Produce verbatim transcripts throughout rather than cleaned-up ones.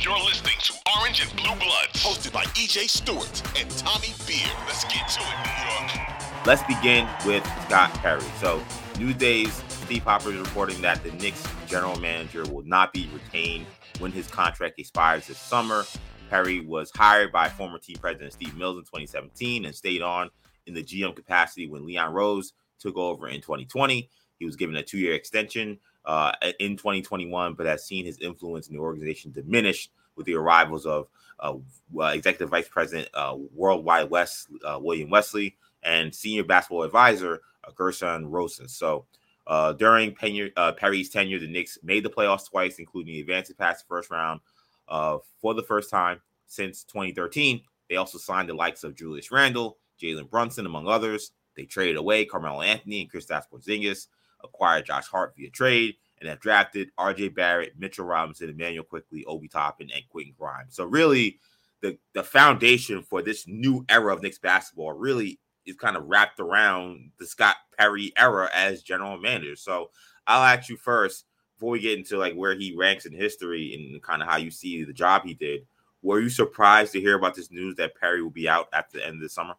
You're listening to Orange and Blue Bloods, hosted by E J Stewart and Tommy Beard. Let's get to it, New York. Let's begin with Scott Perry. So, Newsday's Steve Popper is reporting that the Knicks general manager will not be retained when his contract expires this summer. Perry was hired by former team president Steve Mills in twenty seventeen and stayed on in the G M capacity when Leon Rose took over in twenty twenty. He was given a two-year extension uh, in twenty twenty-one, but has seen his influence in the organization diminish with the arrivals of uh, uh, Executive Vice President uh, Worldwide West, uh, William Wesley, and Senior Basketball Advisor uh, Gerson Rosen. So uh, during Pen- uh, Perry's tenure, the Knicks made the playoffs twice, including advancing past the first round uh, for the first time since twenty thirteen. They also signed the likes of Julius Randle, Jalen Brunson, among others. They traded away Carmelo Anthony and Kristaps Porzingis, acquired Josh Hart via trade, and have drafted R J Barrett, Mitchell Robinson, Immanuel Quickley, Obi Toppin, and Quentin Grimes. So really, the, the foundation for this new era of Knicks basketball really is kind of wrapped around the Scott Perry era as general manager. So I'll ask you first, before we get into like where he ranks in history and kind of how you see the job he did, were you surprised to hear about this news that Perry will be out at the end of the summer?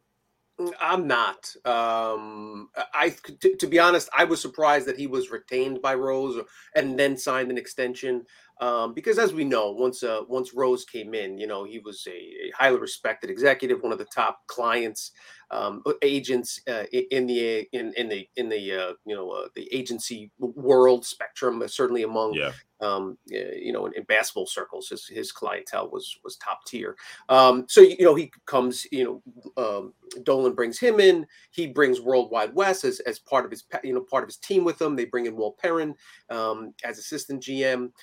I'm not. Um, I, to, to be honest, I was surprised that he was retained by Rose and then signed an extension. Um, because as we know, once uh, once Rose came in, you know, he was a, a highly respected executive, one of the top clients, um, agents uh, in the in in the in the uh, you know uh, the agency world spectrum. Certainly among yeah. um, you know in, in basketball circles, his his clientele was was top tier. Um, so you know he comes, you know, um, Dolan brings him in. He brings Worldwide West as as part of his you know part of his team with him. They bring in Walt Perrin um, as assistant G M.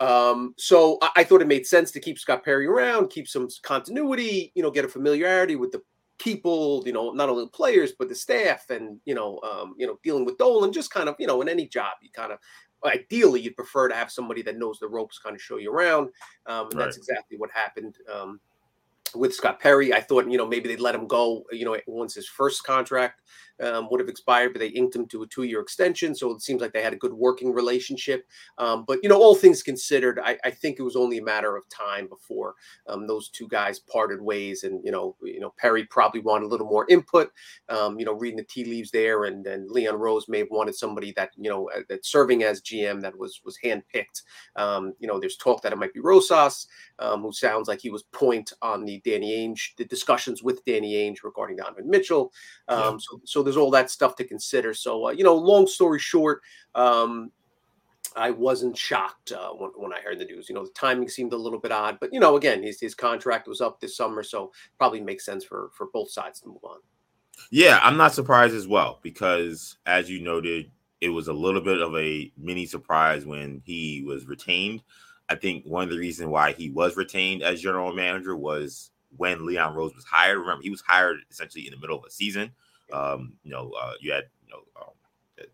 Um, so I, I thought it made sense to keep Scott Perry around, keep some continuity, you know, get a familiarity with the people, you know, not only the players, but the staff and, you know, um, you know, dealing with Dolan, just kind of, you know, in any job, you kind of, ideally you'd prefer to have somebody that knows the ropes kind of show you around. Um, and right. That's exactly what happened, um, with Scott Perry. I thought, you know, maybe they'd let him go, you know, once his first contract um, would have expired, but they inked him to a two-year extension. So it seems like they had a good working relationship. Um, but, you know, all things considered, I, I think it was only a matter of time before um, those two guys parted ways. And, you know, you know, Perry probably wanted a little more input, um, you know, reading the tea leaves there. And then Leon Rose may have wanted somebody that, you know, that's serving as G M that was was handpicked. Um, you know, there's talk that it might be Rosas, um, who sounds like he was point on the Danny Ainge, the discussions with Danny Ainge regarding Donovan Mitchell. Um, yeah. so, so there's all that stuff to consider. So, uh, you know, long story short, um, I wasn't shocked uh, when, when I heard the news. You know, the timing seemed a little bit odd, but, you know, again, his, his contract was up this summer, so probably makes sense for, for both sides to move on. Yeah, I'm not surprised as well, because as you noted, it was a little bit of a mini surprise when he was retained. I think one of the reasons why he was retained as general manager was when Leon Rose was hired. Remember, he was hired essentially in the middle of a season. Um, you know, uh, you had, you know, um, uh,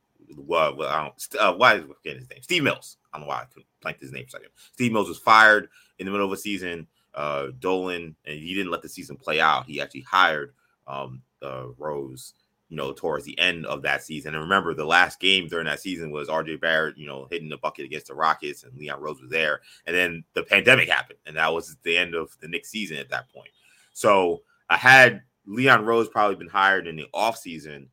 well, I don't, uh, why is I forgetting his name? Steve Mills. I don't know why I couldn't blank his name for a second. Steve Mills was fired in the middle of a season. Uh, Dolan, and he didn't let the season play out. He actually hired um, uh, Rose, you know, towards the end of that season. And remember, the last game during that season was R J Barrett, you know, hitting the bucket against the Rockets, and Leon Rose was there. And then the pandemic happened, and that was the end of the Knicks season at that point. So I had Leon Rose probably been hired in the offseason,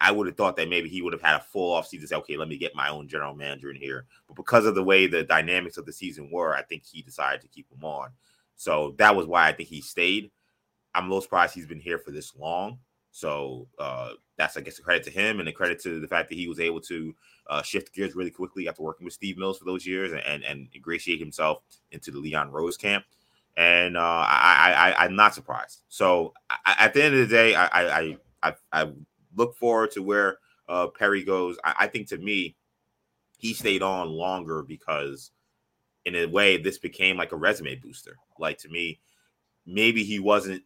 I would have thought that maybe he would have had a full offseason to say, okay, let me get my own general manager in here. But because of the way the dynamics of the season were, I think he decided to keep him on. So that was why I think he stayed. I'm a little surprised he's been here for this long. So uh, that's, I guess, a credit to him and a credit to the fact that he was able to uh, shift gears really quickly after working with Steve Mills for those years and and, and ingratiate himself into the Leon Rose camp. And uh, I, I, I'm not surprised. So I, at the end of the day, I I, I, I look forward to where uh, Perry goes. I, I think, to me, he stayed on longer because, in a way, this became like a resume booster. Like, to me, maybe he wasn't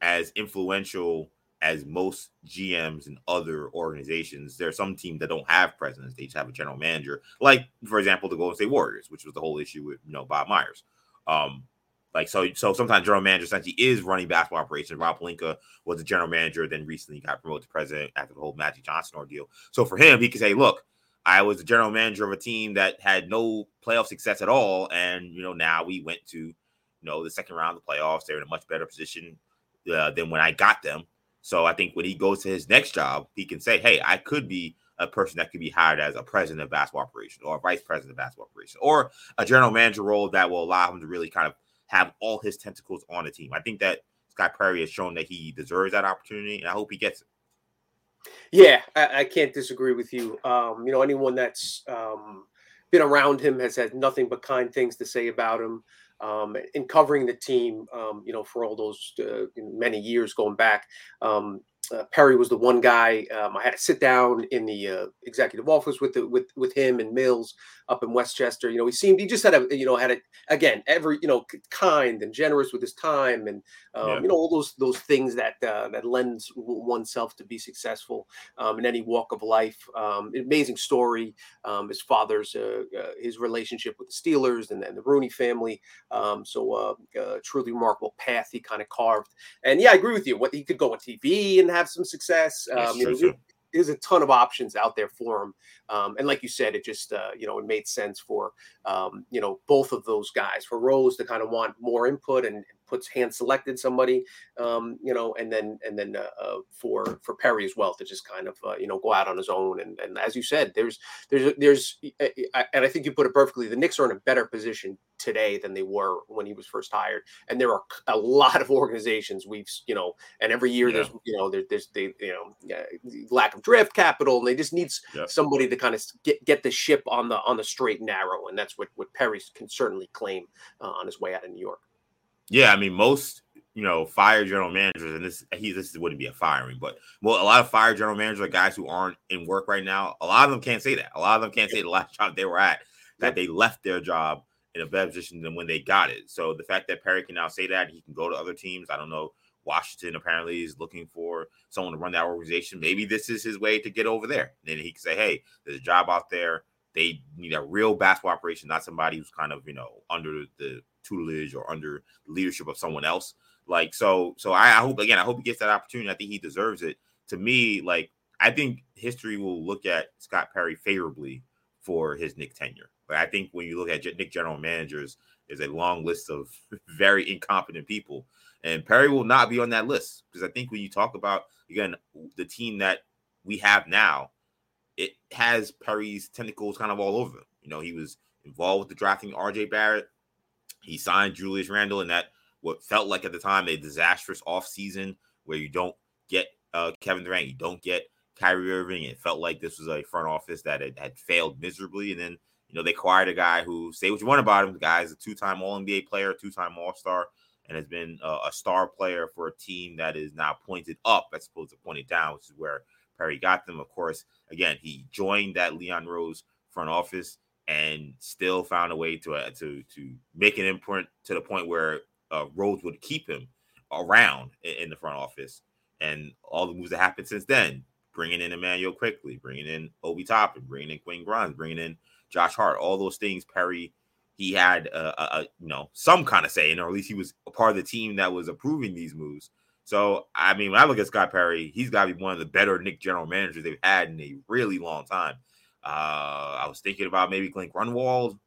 as influential as most G Ms and other organizations. There are some teams that don't have presidents. They just have a general manager. Like, for example, the Golden State Warriors, which was the whole issue with, you know, Bob Myers. Um, like, so so sometimes general manager essentially is running basketball operations. Rob Pelinka was the general manager, then recently got promoted to president after the whole Matthew Johnson ordeal. So for him, he could say, look, I was the general manager of a team that had no playoff success at all. And, you know, now we went to, you know, the second round of the playoffs. They're in a much better position uh, than when I got them. So I think when he goes to his next job, he can say, hey, I could be a person that could be hired as a president of basketball operations or a vice president of basketball operations or a general manager role that will allow him to really kind of have all his tentacles on the team. I think that Scott Perry has shown that he deserves that opportunity, and I hope he gets it. Yeah, I, I can't disagree with you. Um, you know, anyone that's um, been around him has had nothing but kind things to say about him. Um, in covering the team, um, you know, for all those uh, many years going back, um, uh, Perry was the one guy. Um, I had to sit down in the uh, executive office with the, with with him and Mills up in Westchester. You know, he seemed he just had a you know had a again every you know kind and generous with his time and um, yeah. you know all those those things that uh, that lends oneself to be successful um, in any walk of life. Um, amazing story. Um, his father's uh, uh, his relationship with the Steelers and, and the Rooney family. Um, so uh, uh, truly remarkable path he kind of carved. And yeah, I agree with you. What he could go on T V and have some success. Um, yes, you know, sure. There's a ton of options out there for him. Um, and like you said, it just, uh, you know, it made sense for, um, you know, both of those guys, for Rose to kind of want more input and puts hand selected somebody, um, you know, and then, and then uh, uh, for, for Perry as well to just kind of, uh, you know, go out on his own. And, and as you said, there's, there's, there's, and I think you put it perfectly, the Knicks are in a better position today than they were when he was first hired. And there are a lot of organizations we've, you know, and every year yeah. there's, you know, there, there's, they, you know, lack of draft capital, and they just need yeah. somebody to kind of get, get the ship on the, on the straight and narrow. And that's what, what Perry can certainly claim uh, on his way out of New York. Yeah, I mean, most, you know, fire general managers, and this he this wouldn't be a firing, but well, a lot of fire general managers are guys who aren't in work right now. A lot of them can't say that. A lot of them can't say the last job they were at, that they left their job in a better position than when they got it. So the fact that Perry can now say that, he can go to other teams. I don't know. Washington apparently is looking for someone to run that organization. Maybe this is his way to get over there. And then he can say, hey, there's a job out there. They need a real basketball operation, not somebody who's kind of, you know, under the tutelage or under the leadership of someone else. Like, so, so I, I hope, again, I hope he gets that opportunity. I think he deserves it. To me, like, I think history will look at Scott Perry favorably for his Knicks tenure. But I think when you look at Knicks general managers, there's a long list of very incompetent people. And Perry will not be on that list, because I think when you talk about, again, the team that we have now, it has Perry's tentacles kind of all over him. You know, he was involved with the drafting R J Barrett. He signed Julius Randle in that what felt like at the time a disastrous offseason where you don't get uh, Kevin Durant, you don't get Kyrie Irving. It felt like this was a front office that had, had failed miserably. And then, you know, they acquired a guy who, say what you want about him, the guy is a two-time All N B A player, two-time All-Star, and has been uh, a star player for a team that is now pointed up as opposed to pointed down, which is where Perry got them. Of course, again, he joined that Leon Rose front office and still found a way to uh, to to make an imprint to the point where uh, Rose would keep him around in, in the front office. And all the moves that happened since then, bringing in Immanuel Quickley, bringing in Obi Toppin, bringing in Quentin Grimes, bringing in Josh Hart, all those things, Perry, he had uh, a, a you know some kind of say, and or at least he was a part of the team that was approving these moves. So, I mean, when I look at Scott Perry, he's got to be one of the better Knicks general managers they've had in a really long time. Uh, I was thinking about maybe Glen Grunwald,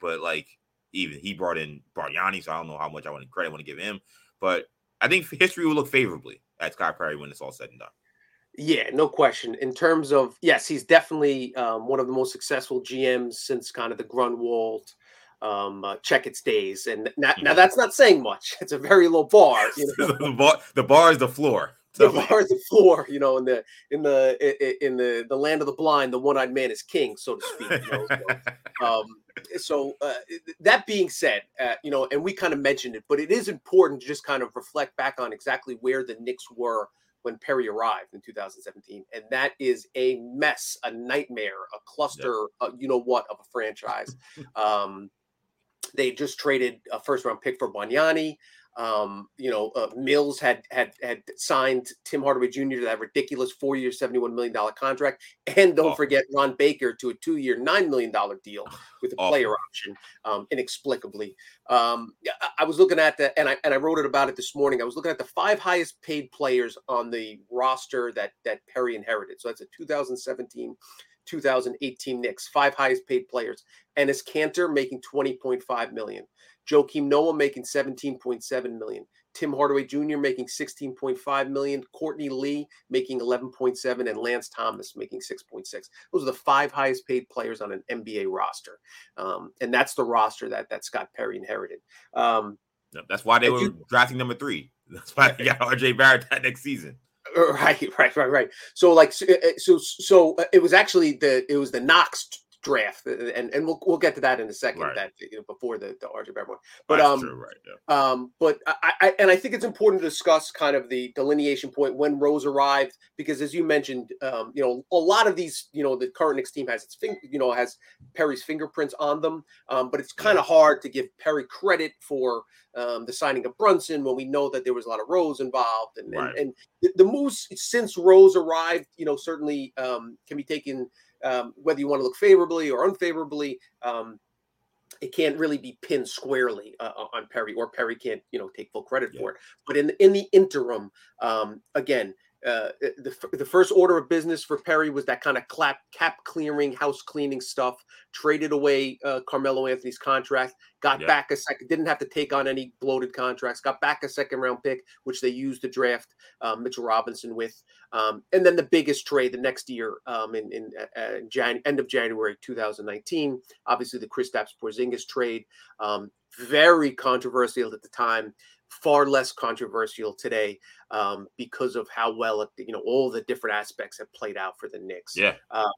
but, like, even he brought in Bargnani, so I don't know how much I want credit I want to give him. But I think history will look favorably at Scott Perry when it's all said and done. Yeah, no question. In terms of, yes, he's definitely um, one of the most successful G Ms since kind of the Grunwald Um, uh, check its days. And not, yeah. now that's not saying much. It's a very low bar. You know? the, bar the bar is the floor. So. The bar is the floor, you know, in the, in the, in the, the land of the blind, the one-eyed man is king, so to speak. You know? so, um, so uh, that being said, uh, you know, and we kind of mentioned it, but it is important to just kind of reflect back on exactly where the Knicks were when Perry arrived in two thousand seventeen. And that is a mess, a nightmare, a cluster, yeah. a, you know what, of a franchise. um, They just traded a first-round pick for Bargnani. Um, you know, uh, Mills had had had signed Tim Hardaway Junior to that ridiculous four-year, seventy-one million dollars contract. And don't oh. forget Ron Baker to a two-year, nine million dollars deal with a oh. player option, um, inexplicably. Um, I, I was looking at the, and I and I wrote it about it this morning. I was looking at the five highest-paid players on the roster that that Perry inherited. So that's a two thousand seventeen two thousand eighteen Knicks, five highest paid players. Ennis Cantor making twenty point five million dollars. Joakim Noah making seventeen point seven million dollars. Tim Hardaway Junior making sixteen point five million dollars. Courtney Lee making eleven point seven million dollars. And Lance Thomas making six point six million dollars. Those are the five highest paid players on an N B A roster. Um, and that's the roster that, that Scott Perry inherited. Um, that's why they were you, drafting number three. That's why they got R J Barrett that next season. Right, right, right, right. So like, so, so it was actually the, it was the Knox draft, and and we'll we'll get to that in a second. Right. That you know, before the the R J Barrett one, but That's um, true, right, yeah. um, but I, I and I think it's important to discuss kind of the delineation point when Rose arrived, because as you mentioned, um, you know, a lot of these, you know, the current Knicks team has its finger, you know, has Perry's fingerprints on them, um, but it's kind of yeah. hard to give Perry credit for um the signing of Brunson when we know that there was a lot of Rose involved, and right. and, and the moves since Rose arrived, you know, certainly um can be taken. Um, whether you want to look favorably or unfavorably, um, it can't really be pinned squarely uh, on Perry, or Perry can't, you know, take full credit yeah. for it. But in in the interim, um, again, uh, the the first order of business for Perry was that kind of clap, cap clearing, house cleaning stuff. Traded away uh, Carmelo Anthony's contract, got yeah. back a second, didn't have to take on any bloated contracts. Got back a second round pick, which they used to draft um, Mitchell Robinson with. Um, and then the biggest trade the next year, um, in, in uh, Jan- end of January two thousand nineteen, obviously the Kristaps Porzingis trade, um, very controversial at the time, far less controversial today um, because of how well it, you know, all the different aspects have played out for the Knicks. Yeah. Um,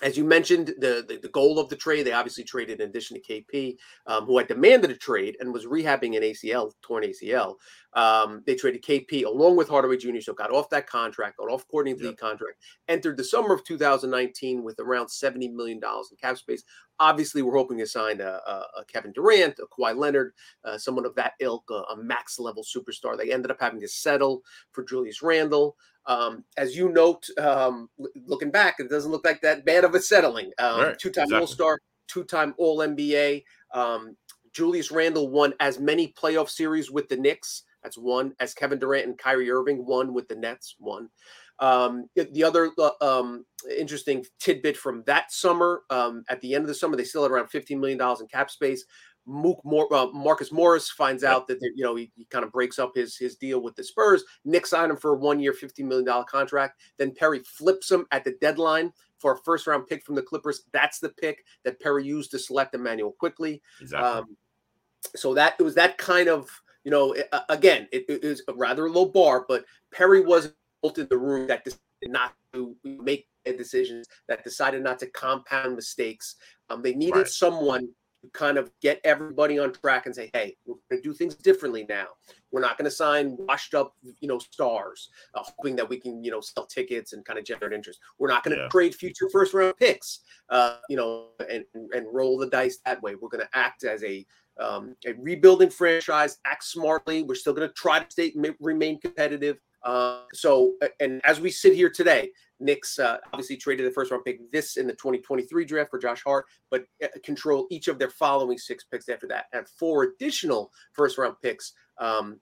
As you mentioned, the, the the goal of the trade, they obviously traded in addition to K P, um, who had demanded a trade and was rehabbing an A C L, torn A C L. Um, they traded K P along with Hardaway Junior, so got off that contract, got off Courtney Lee yep. contract, entered the summer of two thousand nineteen with around seventy million dollars in cap space. Obviously, we're hoping to sign a, a, a Kevin Durant, a Kawhi Leonard, uh, someone of that ilk, a, a max-level superstar. They ended up having to settle for Julius Randle. Um, as you note, um, looking back, it doesn't look like that bad of a settling. Um, right, two-time exactly. All-Star, two-time All N B A. Um, Julius Randle won as many playoff series with the Knicks. That's one. As Kevin Durant and Kyrie Irving won with the Nets. One. Um, the other uh, um, interesting tidbit from that summer, um, at the end of the summer, they still had around fifteen million dollars in cap space. Mook Mor- uh, Marcus Morris finds out that, you know, he, he kind of breaks up his his deal with the Spurs. Knicks signed him for a one-year, fifty million dollars contract. Then Perry flips him at the deadline for a first-round pick from the Clippers. That's the pick that Perry used to select Immanuel Quickley. Exactly. Um, so that it was that kind of, you know, uh, again, it, it is a rather low bar, but Perry was in the room that decided not to make decisions, that decided not to compound mistakes. Um, they needed right. someone to kind of get everybody on track and say, hey, we're going to do things differently now. We're not going to sign washed up, you know, stars, uh, hoping that we can, you know, sell tickets and kind of generate interest. We're not going to yeah. trade future first round picks, uh, you know, and, and roll the dice that way. We're going to act as a, um, a rebuilding franchise, act smartly. We're still going to try to stay, remain competitive. Uh, so, and as we sit here today, Knicks uh, obviously traded the first round pick this in the twenty twenty-three draft for Josh Hart, but control each of their following six picks after that and four additional first round picks. Um,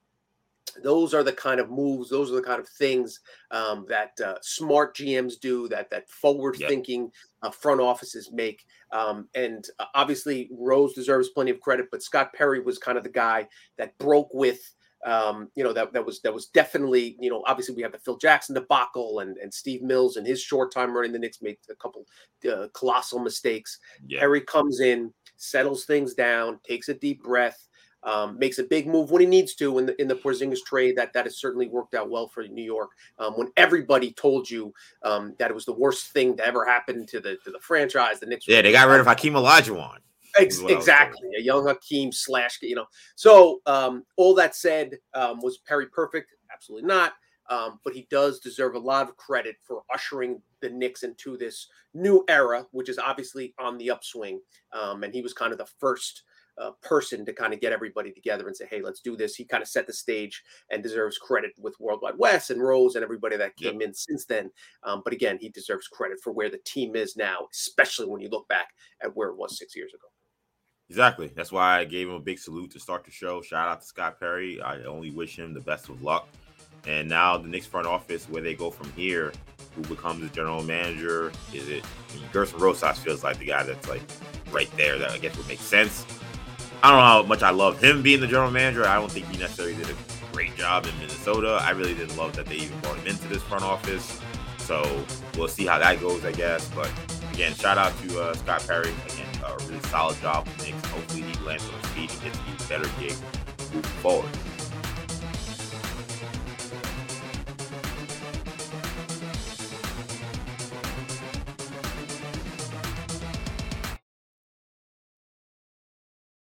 those are the kind of moves. Those are the kind of things um, that uh, smart G Ms do, that, that forward thinking yep. uh, front offices make. Um, and uh, obviously Rose deserves plenty of credit, but Scott Perry was kind of the guy that broke with, Um, you know, that, that was that was definitely, you know, obviously we have the Phil Jackson debacle and, and Steve Mills and his short time running the Knicks made a couple uh, colossal mistakes. Yeah. Perry comes in, settles things down, takes a deep breath, um, makes a big move when he needs to in the, in the Porzingis trade. That that has certainly worked out well for New York, um, when everybody told you um, that it was the worst thing to ever happen to the to the franchise. The Knicks. Yeah, they got rid of Hakeem Olajuwon. Exactly. A young Hakeem slash, you know, so um, all that said, um, was Perry perfect? Absolutely not. Um, but he does deserve a lot of credit for ushering the Knicks into this new era, which is obviously on the upswing. Um, and he was kind of the first uh, person to kind of get everybody together and say, hey, let's do this. He kind of set the stage and deserves credit with World Wide West and Rose and everybody that came yeah. in since then. Um, but again, he deserves credit for where the team is now, especially when you look back at where it was six years ago. Exactly. That's why I gave him a big salute to start the show. Shout out to Scott Perry. I only wish him the best of luck. And now the Knicks front office, where they go from here, who becomes the general manager? Is it I mean, Gerson Rosen feels like the guy that's like right there that I guess would make sense. I don't know how much I love him being the general manager. I don't think he necessarily did a great job in Minnesota. I really didn't love that they even brought him into this front office. So we'll see how that goes, I guess. But again, shout out to uh, Scott Perry. Again, a really solid job with Knicks. Hopefully he lands on his feet and gets a better gig moving forward.